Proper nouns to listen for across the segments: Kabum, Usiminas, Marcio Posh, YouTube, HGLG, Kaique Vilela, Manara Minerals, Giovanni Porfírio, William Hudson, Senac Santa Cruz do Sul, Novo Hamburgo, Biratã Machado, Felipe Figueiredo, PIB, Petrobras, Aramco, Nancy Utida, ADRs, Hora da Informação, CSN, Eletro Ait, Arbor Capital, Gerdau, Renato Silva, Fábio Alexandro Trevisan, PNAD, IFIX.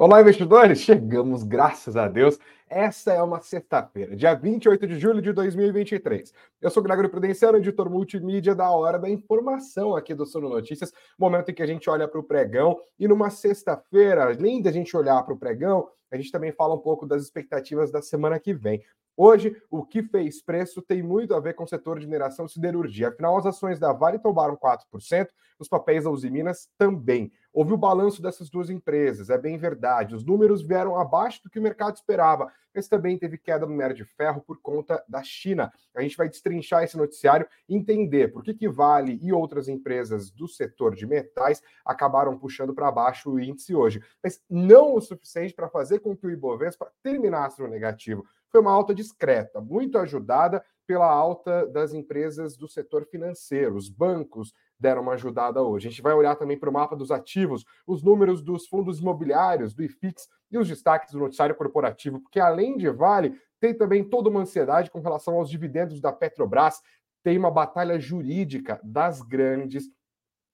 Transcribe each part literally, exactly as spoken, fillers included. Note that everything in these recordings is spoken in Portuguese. Olá, investidores! Chegamos, graças a Deus. Essa é uma sexta-feira, dia vinte e oito de julho de dois mil e vinte e três. Eu sou Gregório Prudenciano, editor multimídia da Hora da Informação aqui do Suno Notícias, momento em que a gente olha para o pregão. E numa sexta-feira, além da gente olhar para o pregão, a gente também fala um pouco das expectativas da semana que vem. Hoje, o que fez preço tem muito a ver com o setor de mineração e siderurgia. Afinal, as ações da Vale tombaram quatro por cento, os papéis da Usiminas também. Houve o balanço dessas duas empresas, é bem verdade. Os números vieram abaixo do que o mercado esperava, mas também teve queda no minério de ferro por conta da China. A gente vai destrinchar esse noticiário e entender por que que Vale e outras empresas do setor de metais acabaram puxando para baixo o índice hoje. Mas não o suficiente para fazer com que o Ibovespa terminasse no negativo. Foi uma alta discreta, muito ajudada pela alta das empresas do setor financeiro. Os bancos deram uma ajudada hoje. A gente vai olhar também para o mapa dos ativos, os números dos fundos imobiliários, do I F I X e os destaques do noticiário corporativo, porque além de Vale, tem também toda uma ansiedade com relação aos dividendos da Petrobras, tem uma batalha jurídica das grandes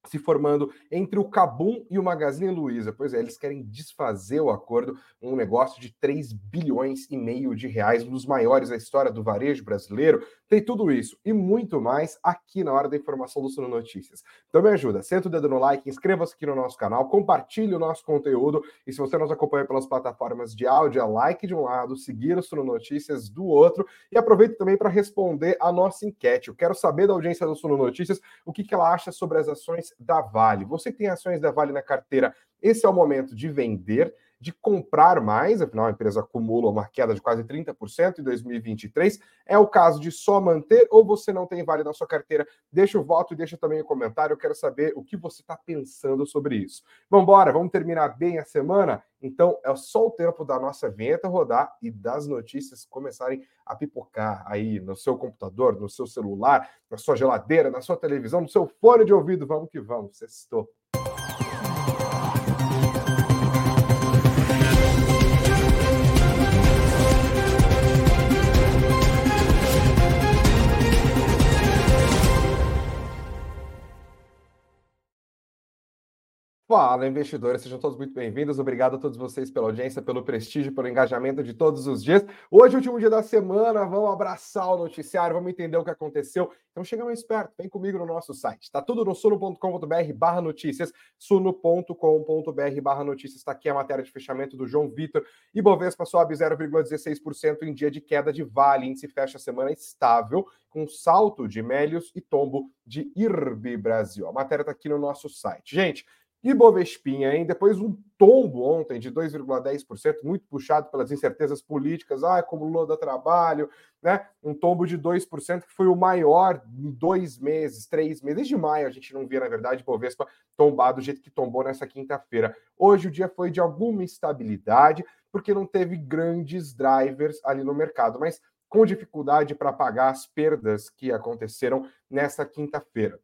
se formando entre o Kabum e o Magazine Luiza. Pois é, eles querem desfazer o acordo, um negócio de três bilhões e meio de reais, um dos maiores da história do varejo brasileiro. Tem tudo isso e muito mais aqui na Hora da Informação do Suno Notícias. Então me ajuda, senta o dedo no like, inscreva-se aqui no nosso canal, compartilhe o nosso conteúdo e se você nos acompanha pelas plataformas de áudio, é like de um lado, seguir o Suno Notícias do outro e aproveite também para responder a nossa enquete. Eu quero saber da audiência do Suno Notícias o que que ela acha sobre as ações da Vale. Você que tem ações da Vale na carteira, esse é o momento de vender, de comprar mais, afinal a empresa acumula uma queda de quase trinta por cento em dois mil e vinte e três, é o caso de só manter ou você não tem Vale na sua carteira? Deixa o voto e deixa também o comentário, eu quero saber o que você está pensando sobre isso. Vamos embora, vamos terminar bem a semana? Então é só o tempo da nossa vinheta rodar e das notícias começarem a pipocar aí no seu computador, no seu celular, na sua geladeira, na sua televisão, no seu fone de ouvido, vamos que vamos, sextou. Fala, investidores, sejam todos muito bem-vindos, obrigado a todos vocês pela audiência, pelo prestígio, pelo engajamento de todos os dias. Hoje, último dia da semana, vamos abraçar o noticiário, vamos entender o que aconteceu. Então chega mais perto, vem comigo no nosso site, tá tudo no suno ponto com ponto br barra notícias, suno ponto com ponto br barra notícias, está aqui a matéria de fechamento do João Vitor. Ibovespa sobe zero vírgula dezesseis por cento em dia de queda de Vale, índice fecha a semana estável, com salto de Melios e tombo de I R B Brasil. A matéria está aqui no nosso site. Gente, Ibovespinha, hein? Depois um tombo ontem de dois vírgula dez por cento, muito puxado pelas incertezas políticas, ah, como Lula dá trabalho, né? Um tombo de dois por cento que foi o maior em dois meses, três meses. Desde maio a gente não via, na verdade, Ibovespa tombar do jeito que tombou nessa quinta-feira. Hoje o dia foi de alguma instabilidade, porque não teve grandes drivers ali no mercado, mas com dificuldade para pagar as perdas que aconteceram nessa quinta-feira.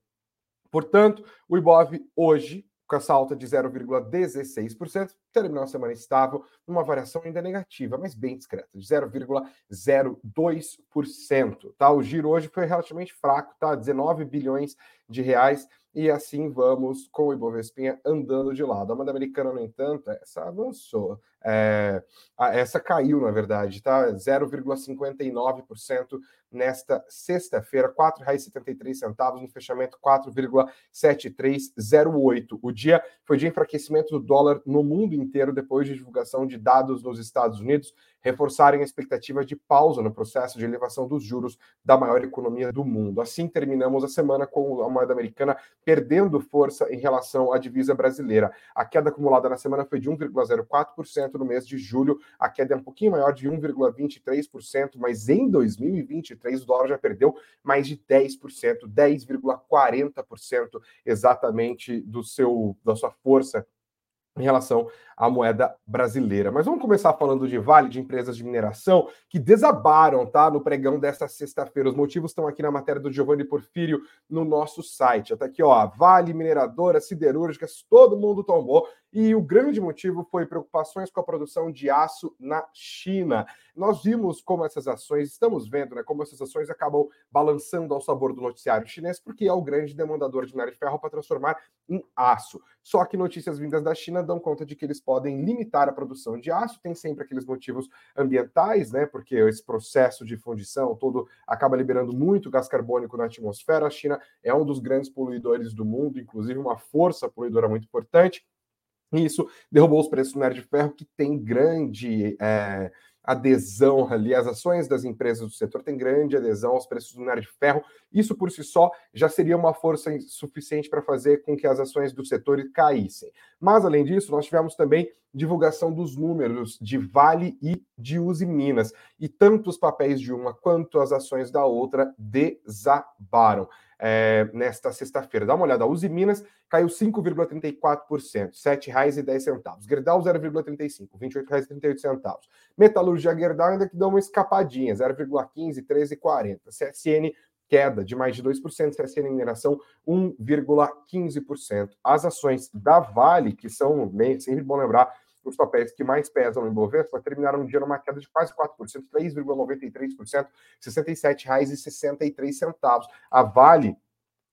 Portanto, o Ibov hoje, com essa alta de zero vírgula dezesseis por cento, terminou a semana estável, numa variação ainda negativa, mas bem discreta, de zero vírgula zero dois por cento. Tá? O giro hoje foi relativamente fraco, tá? dezenove bilhões de reais, e assim vamos com o Ibovespinha andando de lado. A moeda americana, no entanto, essa avançou, é... essa caiu, na verdade, tá? zero vírgula cinquenta e nove por cento nesta sexta-feira, quatro reais e setenta e três centavos, no fechamento quatro vírgula setenta e três zero oito. O dia foi de enfraquecimento do dólar no mundo inteiro depois de divulgação de dados nos Estados Unidos reforçarem a expectativa de pausa no processo de elevação dos juros da maior economia do mundo. Assim, terminamos a semana com a moeda americana perdendo força em relação à divisa brasileira. A queda acumulada na semana foi de um vírgula zero quatro por cento no mês de julho, a queda é um pouquinho maior de um vírgula vinte e três por cento, mas em dois mil e vinte e três o dólar já perdeu mais de dez por cento, dez vírgula quarenta por cento exatamente do seu, da sua força em relação à moeda brasileira. Mas vamos começar falando de Vale, de empresas de mineração que desabaram, tá, no pregão desta sexta-feira. Os motivos estão aqui na matéria do Giovanni Porfírio no nosso site. Até aqui, ó, Vale, mineradoras, siderúrgicas, todo mundo tombou. E o grande motivo foi preocupações com a produção de aço na China. Nós vimos como essas ações, estamos vendo, né, como essas ações acabam balançando ao sabor do noticiário chinês, porque é o grande demandador de minério de ferro para transformar em aço. Só que notícias vindas da China dão conta de que eles podem limitar a produção de aço, tem sempre aqueles motivos ambientais, né? Porque esse processo de fundição todo acaba liberando muito gás carbônico na atmosfera. A China é um dos grandes poluidores do mundo, inclusive uma força poluidora muito importante. E isso derrubou os preços do minério de ferro, que tem grande... É... adesão ali, as ações das empresas do setor têm grande adesão aos preços do minério de ferro. Isso por si só já seria uma força suficiente para fazer com que as ações do setor caíssem. Mas, além disso, nós tivemos também divulgação dos números de Vale e de Usiminas, e tanto os papéis de uma quanto as ações da outra desabaram. É, nesta sexta-feira. Dá uma olhada, a Usiminas caiu cinco vírgula trinta e quatro por cento, sete reais e dez centavos. Gerdau, zero vírgula trinta e cinco por cento, vinte e oito reais e trinta e oito centavos. Metalúrgia Gerdau ainda que dá uma escapadinha, zero vírgula quinze por cento, treze reais e quarenta centavos. C S N, queda de mais de dois por cento, C S N Mineração, um vírgula quinze por cento. As ações da Vale, que são, bem, sempre bom lembrar, os papéis que mais pesam no Ibovespa, terminaram o dia numa queda de quase quatro por cento, três vírgula noventa e três por cento, sessenta e sete reais e sessenta e três centavos. A Vale,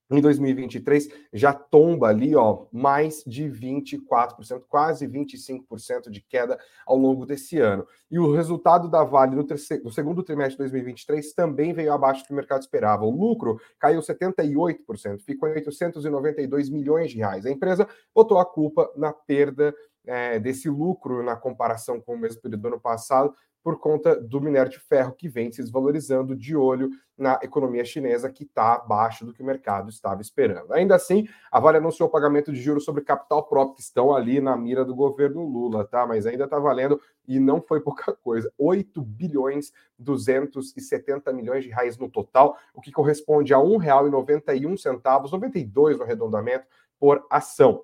em dois mil e vinte e três, já tomba ali, ó, mais de vinte e quatro por cento, quase vinte e cinco por cento de queda ao longo desse ano. E o resultado da Vale no, terceiro, no segundo trimestre de dois mil e vinte e três também veio abaixo do que o mercado esperava. O lucro caiu setenta e oito por cento, ficou em oitocentos e noventa e dois milhões de reais. A empresa botou a culpa na perda É, desse lucro na comparação com o mesmo período do ano passado, por conta do minério de ferro, que vem se desvalorizando, de olho na economia chinesa, que está abaixo do que o mercado estava esperando. Ainda assim, a Vale anunciou o pagamento de juros sobre capital próprio, que estão ali na mira do governo Lula, tá? Mas ainda está valendo, e não foi pouca coisa, oito bilhões duzentos e setenta milhões de reais no total, o que corresponde a um real e noventa e um centavos, noventa e dois no arredondamento, por ação.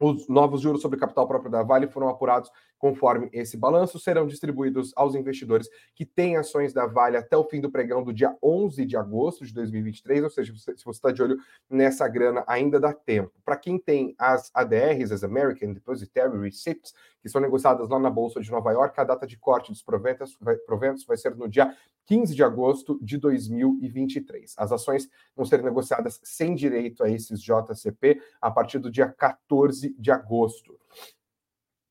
Os novos juros sobre capital próprio da Vale foram apurados conforme esse balanço, serão distribuídos aos investidores que têm ações da Vale até o fim do pregão do dia onze de agosto de dois mil e vinte e três, ou seja, se você está de olho nessa grana, ainda dá tempo. Para quem tem as A D Rs, as American Depositary Receipts, que são negociadas lá na Bolsa de Nova York, a data de corte dos proventos vai, proventos vai ser no dia quinze de agosto de dois mil e vinte e três. As ações vão ser negociadas sem direito a esses J C P a partir do dia quatorze de agosto.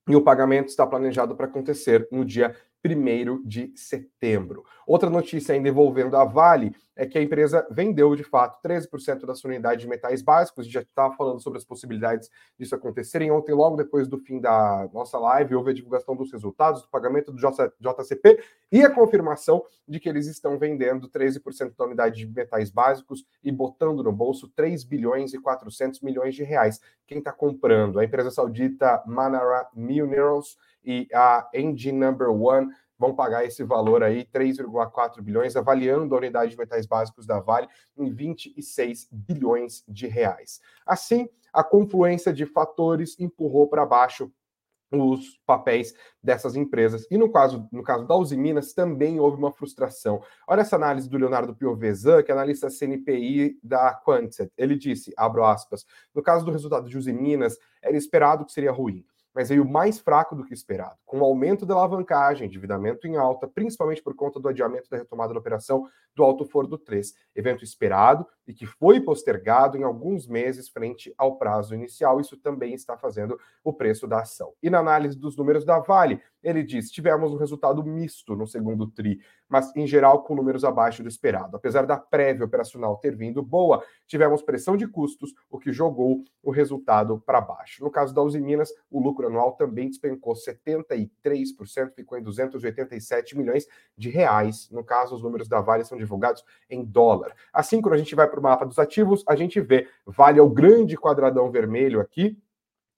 E o pagamento está planejado para acontecer no dia primeiro de setembro. Outra notícia ainda envolvendo a Vale é que a empresa vendeu, de fato, treze por cento da sua unidade de metais básicos. A gente já estava falando sobre as possibilidades disso acontecerem. Ontem, logo depois do fim da nossa live, houve a divulgação dos resultados do pagamento do J C P e a confirmação de que eles estão vendendo treze por cento da unidade de metais básicos e botando no bolso três bilhões e quatrocentos milhões de reais. Quem está comprando? A empresa saudita Manara Minerals e a Engine Number One vão pagar esse valor aí, três vírgula quatro bilhões, avaliando a unidade de metais básicos da Vale em vinte e seis bilhões de reais. Assim, a confluência de fatores empurrou para baixo os papéis dessas empresas. E no caso, no caso da Usiminas, também houve uma frustração. Olha essa análise do Leonardo Piovesan, que é analista C N P I da Quantzed. Ele disse, abro aspas, no caso do resultado de Usiminas, era esperado que seria ruim, mas veio mais fraco do que esperado, com o aumento da alavancagem, endividamento em alta, principalmente por conta do adiamento da retomada da operação do Alto Forno três, evento esperado e que foi postergado em alguns meses frente ao prazo inicial. Isso também está fazendo o preço da ação. E na análise dos números da Vale, ele diz, tivemos um resultado misto no segundo TRI, mas em geral com números abaixo do esperado. Apesar da prévia operacional ter vindo boa, tivemos pressão de custos, o que jogou o resultado para baixo. No caso da Usiminas, o lucro anual também despencou setenta e três por cento, ficou em duzentos e oitenta e sete milhões de reais. No caso, os números da Vale são divulgados em dólar. Assim, quando a gente vai para o mapa dos ativos, a gente vê Vale é o grande quadradão vermelho aqui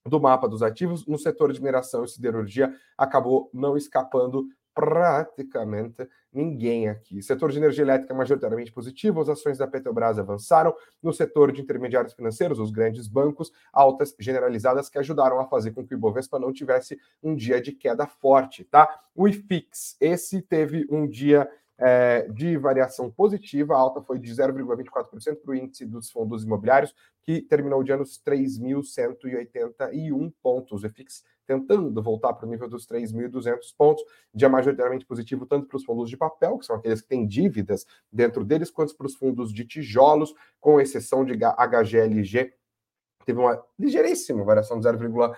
do mapa dos ativos. No setor de mineração e siderurgia, acabou não escapando praticamente ninguém aqui. Setor de energia elétrica majoritariamente positivo, as ações da Petrobras avançaram. No setor de intermediários financeiros, os grandes bancos, altas generalizadas que ajudaram a fazer com que o Ibovespa não tivesse um dia de queda forte, tá? O I F I X, esse teve um dia É, de variação positiva, a alta foi de zero vírgula vinte e quatro por cento para o índice dos fundos imobiliários, que terminou de anos três mil cento e oitenta e um pontos. O I F I X tentando voltar para o nível dos três mil e duzentos pontos, dia majoritariamente positivo tanto para os fundos de papel, que são aqueles que têm dívidas dentro deles, quanto para os fundos de tijolos, com exceção de H G L G, teve uma ligeiríssima variação de 0,1%.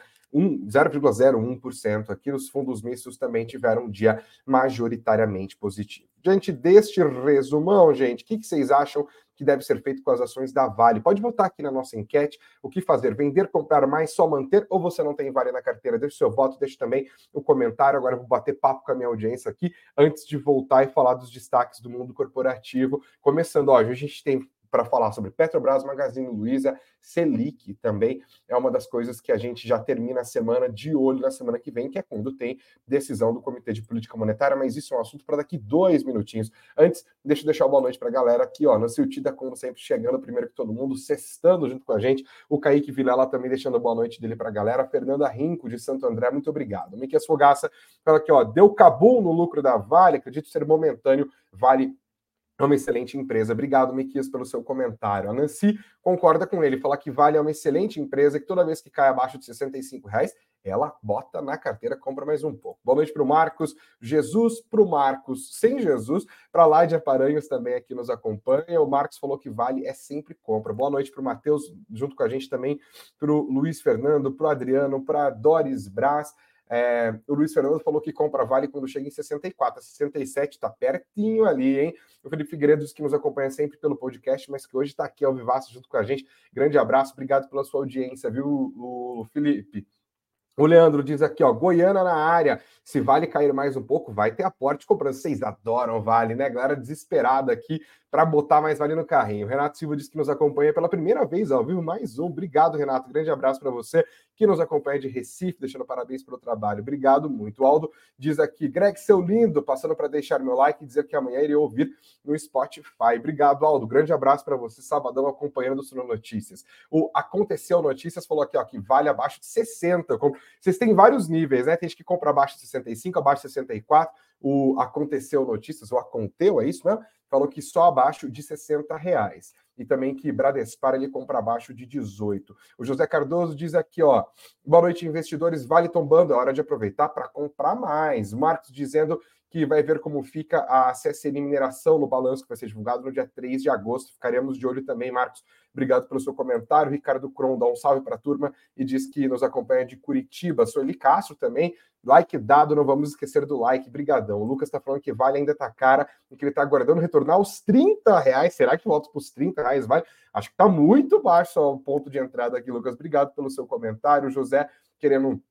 zero vírgula zero um por cento aqui. Os fundos mistos também tiveram um dia majoritariamente positivo. Diante deste resumão, gente, o que, que vocês acham que deve ser feito com as ações da Vale? Pode votar aqui na nossa enquete. O que fazer? Vender, comprar mais, só manter? Ou você não tem Vale na carteira? Deixe seu voto, deixe também o comentário. Agora eu vou bater papo com a minha audiência aqui, antes de voltar e falar dos destaques do mundo corporativo. Começando, ó, hoje a gente tem para falar sobre Petrobras, Magazine Luiza, Selic também é uma das coisas que a gente já termina a semana de olho na semana que vem, que é quando tem decisão do Comitê de Política Monetária, mas isso é um assunto para daqui dois minutinhos. Antes, deixa eu deixar uma boa noite para a galera aqui, ó, Nancy Utida, como sempre, chegando primeiro que todo mundo, sextando junto com a gente, o Kaique Vilela também deixando a boa noite dele para a galera, Fernanda Rinco, de Santo André, muito obrigado. Miquias Fogaça fala aqui, ó, deu Kabum no lucro da Vale, acredito ser momentâneo, Vale é uma excelente empresa. Obrigado, Miquias, pelo seu comentário. A Nancy concorda com ele, fala que Vale é uma excelente empresa, que toda vez que cai abaixo de sessenta e cinco reais, ela bota na carteira, compra mais um pouco. Boa noite para o Marcos. Jesus para o Marcos, sem Jesus. Para lá de Aparanhos também aqui nos acompanha. O Marcos falou que Vale é sempre compra. Boa noite para o Matheus, junto com a gente também, para o Luiz Fernando, para o Adriano, para Doris Braz. É, o Luiz Fernando falou que compra Vale quando chega em sessenta e quatro, sessenta e sete, tá pertinho ali, hein? O Felipe Figueiredo, que nos acompanha sempre pelo podcast, mas que hoje tá aqui ao vivaço junto com a gente. Grande abraço, obrigado pela sua audiência, viu, o Felipe? O Leandro diz aqui, ó, Goiânia na área, se Vale cair mais um pouco, vai ter aporte comprando. Vocês adoram Vale, né? Galera desesperada aqui para botar mais Vale no carrinho. O Renato Silva diz que nos acompanha pela primeira vez ao vivo, mais um. Obrigado, Renato. Grande abraço para você que nos acompanha de Recife, deixando parabéns pelo trabalho. Obrigado muito. O Aldo diz aqui, Greg, seu lindo, passando para deixar meu like e dizer que amanhã irei ouvir no Spotify. Obrigado, Aldo. Grande abraço para você, sabadão, acompanhando o Suno Notícias. O Aconteceu Notícias falou aqui, ó, que Vale abaixo de sessenta. Vocês têm vários níveis, né? Tem gente que compra abaixo de sessenta e cinco, abaixo de sessenta e quatro. O Aconteceu Notícias, ou Aconteu, é isso mesmo? Falou que só abaixo de sessenta reais. E também que Bradespar ele compra abaixo de dezoito. O José Cardoso diz aqui, ó, boa noite, investidores, Vale tombando, é hora de aproveitar para comprar mais. Marcos dizendo que vai ver como fica a C S N Mineração no balanço que vai ser divulgado no dia três de agosto. Ficaremos de olho também, Marcos. Obrigado pelo seu comentário. Ricardo Cron dá um salve para a turma e diz que nos acompanha de Curitiba. Sueli Castro também. Like dado, não vamos esquecer do like. Brigadão. O Lucas está falando que Vale ainda está cara e que ele está aguardando retornar aos trinta reais. Será que volta para os trinta reais? Vale? Acho que está muito baixo o ponto de entrada aqui, Lucas. Obrigado pelo seu comentário. O José querendo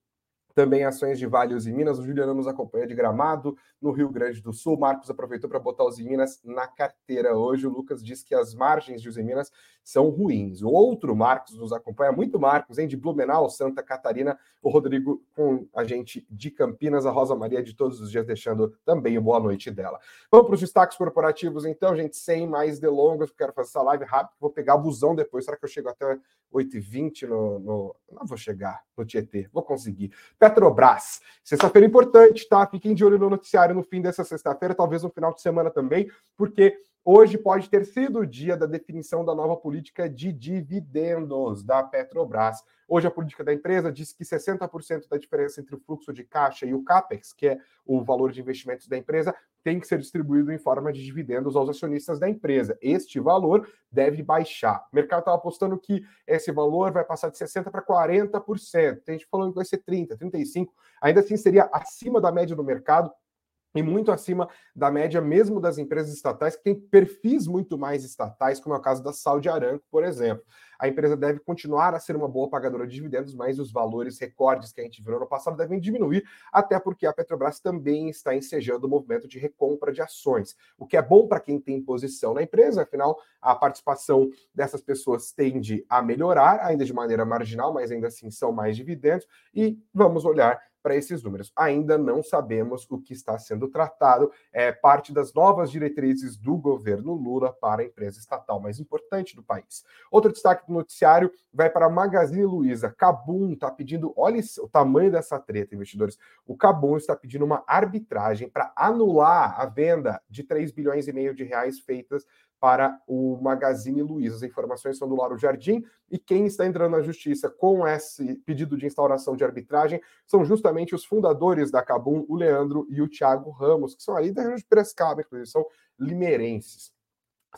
também ações de Vale e Usiminas. O Juliano nos acompanha de Gramado, no Rio Grande do Sul. Marcos aproveitou para botar Usiminas na carteira hoje. O Lucas diz que as margens de Usiminas são ruins. O outro Marcos nos acompanha, muito Marcos, hein? De Blumenau, Santa Catarina. O Rodrigo com a gente de Campinas. A Rosa Maria de todos os dias deixando também o boa noite dela. Vamos para os destaques corporativos, então, gente. Sem mais delongas, quero fazer essa live rápido. Vou pegar busão depois. Será que eu chego até oito e vinte no, no... Não vou chegar no Tietê. Vou conseguir. Petrobras, sexta-feira importante, tá? Fiquem de olho no noticiário no fim dessa sexta-feira, talvez no final de semana também, porque hoje pode ter sido o dia da definição da nova política de dividendos da Petrobras. Hoje a política da empresa diz que sessenta por cento da diferença entre o fluxo de caixa e o CAPEX, que é o valor de investimentos da empresa, tem que ser distribuído em forma de dividendos aos acionistas da empresa. Este valor deve baixar. O mercado estava apostando que esse valor vai passar de sessenta por cento para quarenta por cento. Tem gente falando que vai ser trinta por cento, trinta e cinco por cento. Ainda assim, seria acima da média do mercado e muito acima da média mesmo das empresas estatais, que têm perfis muito mais estatais, como é o caso da Saudi Aramco, por exemplo. A empresa deve continuar a ser uma boa pagadora de dividendos, mas os valores recordes que a gente viu no ano passado devem diminuir, até porque a Petrobras também está ensejando o movimento de recompra de ações, o que é bom para quem tem posição na empresa. Afinal, a participação dessas pessoas tende a melhorar, ainda de maneira marginal, mas ainda assim são mais dividendos, e vamos olhar para esses números. Ainda não sabemos o que está sendo tratado, é parte das novas diretrizes do governo Lula para a empresa estatal mais importante do país. Outro destaque do noticiário vai para a Magazine Luiza. Kabum está pedindo, olha o tamanho dessa treta, investidores. O Kabum está pedindo uma arbitragem para anular a venda de três bilhões e meio de reais feitas para o Magazine Luiza. As informações são do Lauro Jardim, e quem está entrando na justiça com esse pedido de instauração de arbitragem são justamente os fundadores da Kabum, o Leandro e o Thiago Ramos, que são ali da região de Piracicaba, inclusive são limeirenses.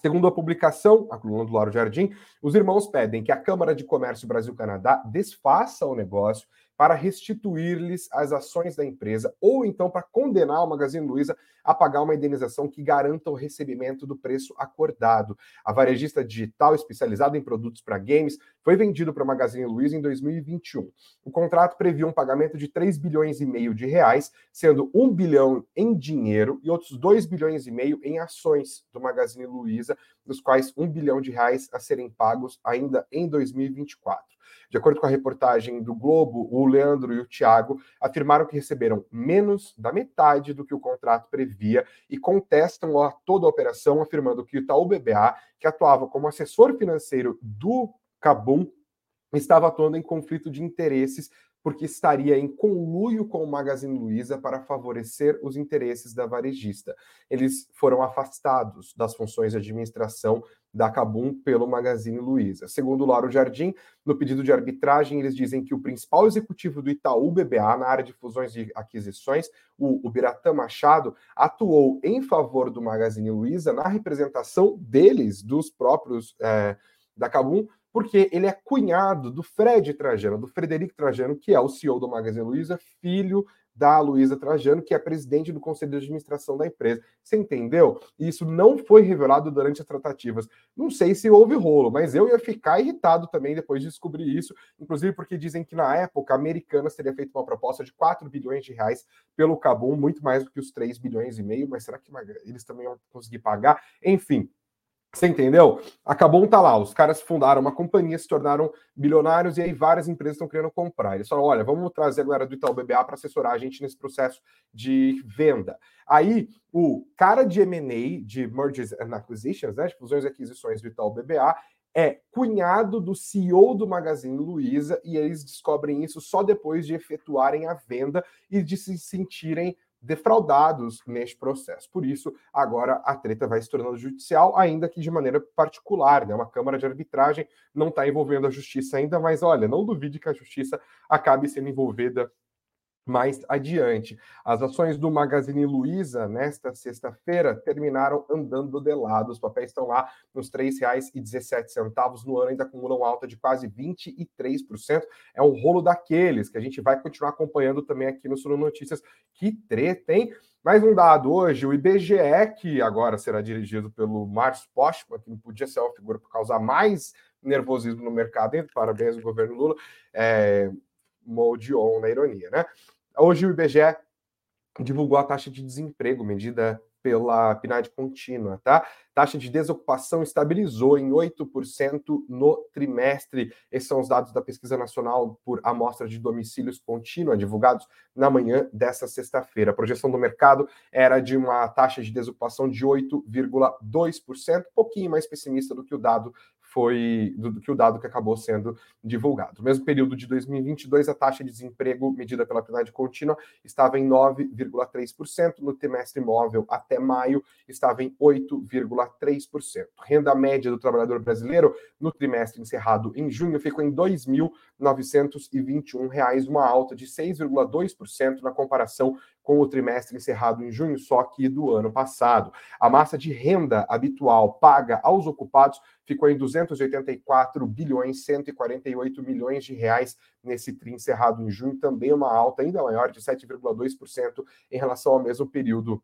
Segundo a publicação, a coluna do Lauro Jardim, os irmãos pedem que a Câmara de Comércio Brasil-Canadá desfaça o negócio, para restituir-lhes as ações da empresa ou então para condenar o Magazine Luiza a pagar uma indenização que garanta o recebimento do preço acordado. A varejista digital especializada em produtos para games foi vendida para o Magazine Luiza em dois mil e vinte e um. O contrato previa um pagamento de três bilhões e meio de reais, sendo um bilhão em dinheiro e outros dois bilhões e meio em ações do Magazine Luiza, dos quais um bilhão de reais a serem pagos ainda em dois mil e vinte e quatro. De acordo com a reportagem do Globo, o Leandro e o Thiago afirmaram que receberam menos da metade do que o contrato previa e contestam a toda a operação, afirmando que o Itaú B B A, que atuava como assessor financeiro do Kabum, estava atuando em conflito de interesses porque estaria em conluio com o Magazine Luiza para favorecer os interesses da varejista. Eles foram afastados das funções de administração da Kabum pelo Magazine Luiza. Segundo Lauro Jardim, no pedido de arbitragem, eles dizem que o principal executivo do Itaú B B A na área de fusões e aquisições, o Biratã Machado, atuou em favor do Magazine Luiza na representação deles, dos próprios é, da Kabum, porque ele é cunhado do Fred Trajano, do Frederico Trajano, que é o C E O do Magazine Luiza, filho da Luiza Trajano, que é presidente do Conselho de Administração da empresa. Você entendeu? E isso não foi revelado durante as tratativas. Não sei se houve rolo, mas eu ia ficar irritado também depois de descobrir isso, inclusive porque dizem que na época a Americana teria feito uma proposta de quatro bilhões de reais pelo Kabum, muito mais do que os três bilhões e meio, mas será que eles também vão conseguir pagar? Enfim. Você entendeu? Acabou um tá lá, os caras fundaram uma companhia, se tornaram bilionários e aí várias empresas estão querendo comprar. Eles falaram, olha, vamos trazer a galera do Itaú B B A para assessorar a gente nesse processo de venda. Aí o cara de M e A, de Mergers and Acquisitions, né, de fusões e aquisições do Itaú B B A, é cunhado do C E O do Magazine Luiza e eles descobrem isso só depois de efetuarem a venda e de se sentirem defraudados neste processo. Por isso, agora a treta vai se tornando judicial, ainda que de maneira particular, né? Uma Câmara de Arbitragem não está envolvendo a Justiça ainda, mas olha, não duvide que a Justiça acabe sendo envolvida mais adiante. As ações do Magazine Luiza, nesta sexta-feira, terminaram andando de lado. Os papéis estão lá nos três reais e dezessete centavos no ano, ainda acumulam alta de quase vinte e três por cento. É um rolo daqueles que a gente vai continuar acompanhando também aqui no Suno Notícias. Que treta, hein? Mais um dado hoje, o I B G E, que agora será dirigido pelo Marcio Posh, que não podia ser uma figura para causar mais nervosismo no mercado, hein? Parabéns ao governo Lula. É... Mode on na ironia, né? Hoje o I B G E divulgou a taxa de desemprego medida pela P N A D contínua, tá? Taxa de desocupação estabilizou em oito por cento no trimestre. Esses são os dados da Pesquisa Nacional por Amostra de Domicílios Contínua, divulgados na manhã dessa sexta-feira. A projeção do mercado era de uma taxa de desocupação de oito vírgula dois por cento, pouquinho mais pessimista do que o dado foi do que o dado que acabou sendo divulgado. No mesmo período de dois mil e vinte e dois, a taxa de desemprego medida pela P N A D contínua estava em nove vírgula três por cento, no trimestre móvel até maio estava em oito vírgula três por cento. Renda média do trabalhador brasileiro no trimestre encerrado em junho ficou em dois mil novecentos e vinte e um reais, uma alta de seis vírgula dois por cento na comparação com o trimestre encerrado em junho só que do ano passado. A massa de renda habitual paga aos ocupados ficou em duzentos e oitenta e quatro bilhões, cento e quarenta e oito milhões de reais nesse tri encerrado em junho, também uma alta ainda maior de sete vírgula dois por cento em relação ao mesmo período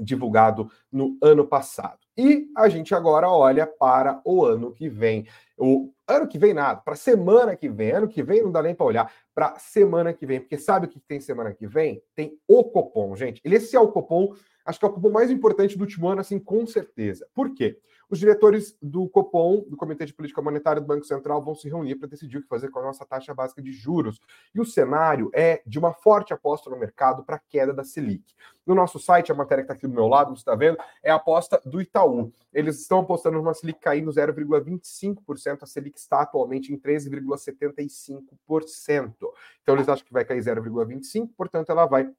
divulgado no ano passado. E a gente agora olha para o ano que vem. O ano que vem nada, para a semana que vem. Ano que vem não dá nem para olhar. Para semana que vem, porque sabe o que tem semana que vem? Tem o COPOM, gente. Esse é o COPOM, acho que é o COPOM mais importante do último ano, assim, com certeza. Por quê? Os diretores do COPOM, do Comitê de Política Monetária do Banco Central, vão se reunir para decidir o que fazer com a nossa taxa básica de juros. E o cenário é de uma forte aposta no mercado para a queda da Selic. No nosso site, a matéria que está aqui do meu lado, você está vendo, é a aposta do Itaú. Eles estão apostando numa Selic caindo zero vírgula vinte e cinco por cento, a Selic está atualmente em treze vírgula setenta e cinco por cento. Então eles acham que vai cair zero vírgula vinte e cinco por cento, portanto ela vai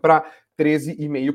para treze vírgula cinco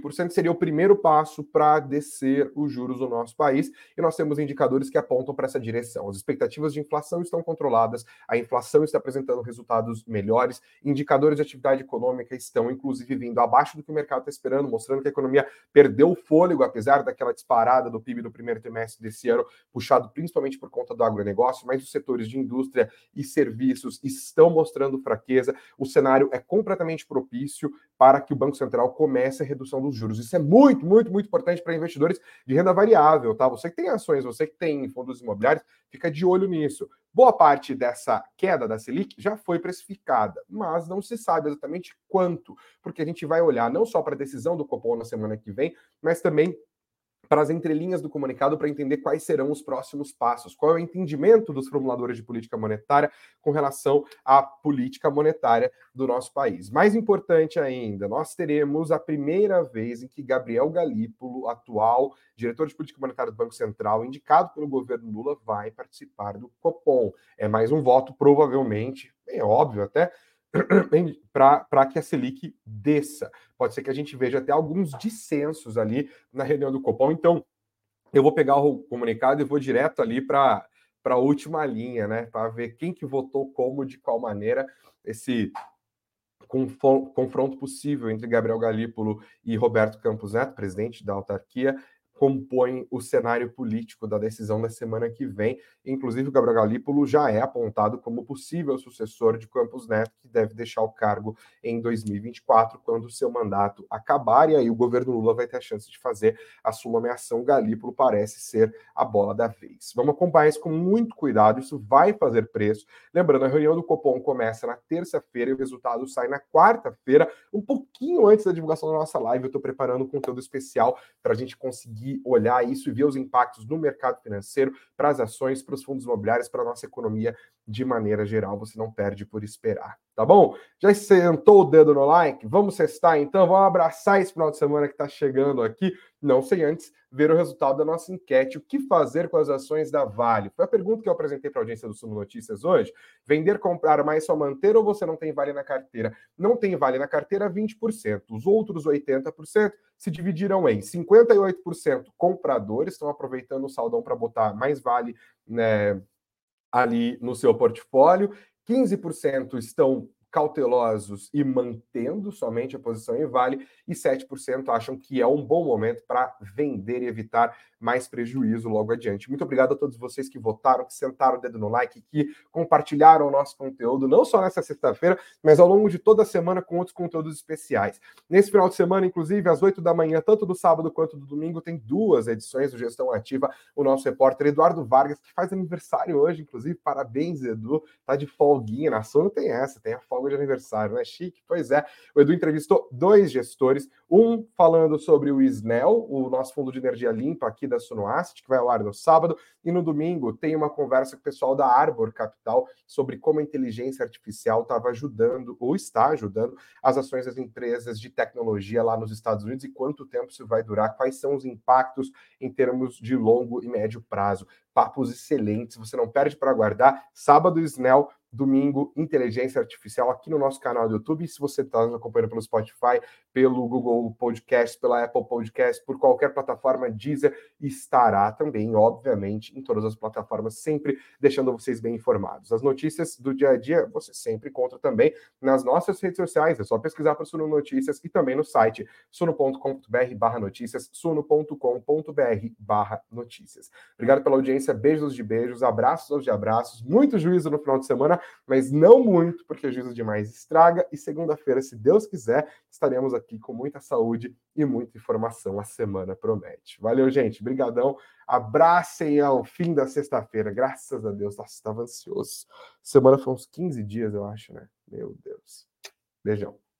por cento, seria o primeiro passo para descer os juros do nosso país, e nós temos indicadores que apontam para essa direção. As expectativas de inflação estão controladas, a inflação está apresentando resultados melhores, indicadores de atividade econômica estão, inclusive, vindo abaixo do que o mercado está esperando, mostrando que a economia perdeu o fôlego, apesar daquela disparada do P I B do primeiro trimestre desse ano, puxado principalmente por conta do agronegócio, mas os setores de indústria e serviços estão mostrando fraqueza. O cenário é completamente propício para que o Banco Central comece a redução dos juros. Isso é muito, muito, muito importante para investidores de renda variável, tá? Você que tem ações, você que tem fundos imobiliários, fica de olho nisso. Boa parte dessa queda da Selic já foi precificada, mas não se sabe exatamente quanto, porque a gente vai olhar não só para a decisão do Copom na semana que vem, mas também para as entrelinhas do comunicado, para entender quais serão os próximos passos, qual é o entendimento dos formuladores de política monetária com relação à política monetária do nosso país. Mais importante ainda, nós teremos a primeira vez em que Gabriel Galípolo, atual diretor de política monetária do Banco Central, indicado pelo governo Lula, vai participar do Copom. É mais um voto, provavelmente, é óbvio até, para que a Selic desça. Pode ser que a gente veja até alguns dissensos ali na reunião do Copom. Então, eu vou pegar o comunicado e vou direto ali para a última linha, né? Para ver quem que votou como, de qual maneira, esse confronto possível entre Gabriel Galípolo e Roberto Campos Neto, presidente da autarquia, compõem o cenário político da decisão da semana que vem. Inclusive, o Gabriel Galípolo já é apontado como possível sucessor de Campos Neto, que deve deixar o cargo em dois mil e vinte e quatro, quando o seu mandato acabar, e aí o governo Lula vai ter a chance de fazer a sua nomeação. Galípolo parece ser a bola da vez. Vamos acompanhar isso com muito cuidado, isso vai fazer preço. Lembrando, a reunião do Copom começa na terça-feira e o resultado sai na quarta-feira, um pouquinho antes da divulgação da nossa live. Eu estou preparando um conteúdo especial para a gente conseguir olhar isso e ver os impactos no mercado financeiro, para as ações, para os fundos imobiliários, para a nossa economia de maneira geral. Você não perde por esperar, tá bom? Já sentou o dedo no like? Vamos sextar então, vamos abraçar esse final de semana que está chegando aqui, não sem antes ver o resultado da nossa enquete. O que fazer com as ações da Vale? Foi a pergunta que eu apresentei para a audiência do Suno Notícias hoje. Vender, comprar, mas só manter, ou você não tem Vale na carteira? Não tem Vale na carteira, vinte por cento. Os outros oitenta por cento se dividiram em cinquenta e oito por cento compradores, estão aproveitando o saldão para botar mais Vale, né, ali no seu portfólio. quinze por cento estão cautelosos e mantendo somente a posição em Vale, e sete por cento acham que é um bom momento para vender e evitar mais prejuízo logo adiante. Muito obrigado a todos vocês que votaram, que sentaram o dedo no like, que compartilharam o nosso conteúdo, não só nessa sexta-feira, mas ao longo de toda a semana com outros conteúdos especiais. Nesse final de semana, inclusive, às oito da manhã, tanto do sábado quanto do domingo, tem duas edições do Gestão Ativa. O nosso repórter Eduardo Vargas, que faz aniversário hoje, inclusive, parabéns, Edu, tá de folguinha, na Suno tem essa, tem a folga de aniversário, né? Chique, pois é. O Edu entrevistou dois gestores, um falando sobre o Isnel, o nosso fundo de energia limpa aqui da Suno Asset, que vai ao ar no sábado, e no domingo tem uma conversa com o pessoal da Arbor Capital sobre como a inteligência artificial estava ajudando, ou está ajudando, as ações das empresas de tecnologia lá nos Estados Unidos, e quanto tempo isso vai durar, quais são os impactos em termos de longo e médio prazo. Papos excelentes, você não perde para aguardar. Sábado, Isnel, domingo, inteligência artificial, aqui no nosso canal do YouTube. E se você está nos acompanhando pelo Spotify, pelo Google Podcast, pela Apple Podcast, por qualquer plataforma, Deezer, estará também, obviamente, em todas as plataformas, sempre deixando vocês bem informados. As notícias do dia a dia você sempre encontra também nas nossas redes sociais, é só pesquisar para Suno Notícias, e também no site suno ponto com ponto b r barra notícias, suno ponto com ponto b r barra notícias. Obrigado pela audiência, beijos de beijos, abraços de abraços, muito juízo no final de semana, mas não muito, porque juízo demais estraga, e segunda-feira, se Deus quiser, estaremos aqui com muita saúde e muita informação. A semana promete. Valeu, gente. Brigadão. Abracem ao fim da sexta-feira. Graças a Deus. Nossa, estava ansioso. Semana foi uns quinze dias, eu acho, né? Meu Deus. Beijão.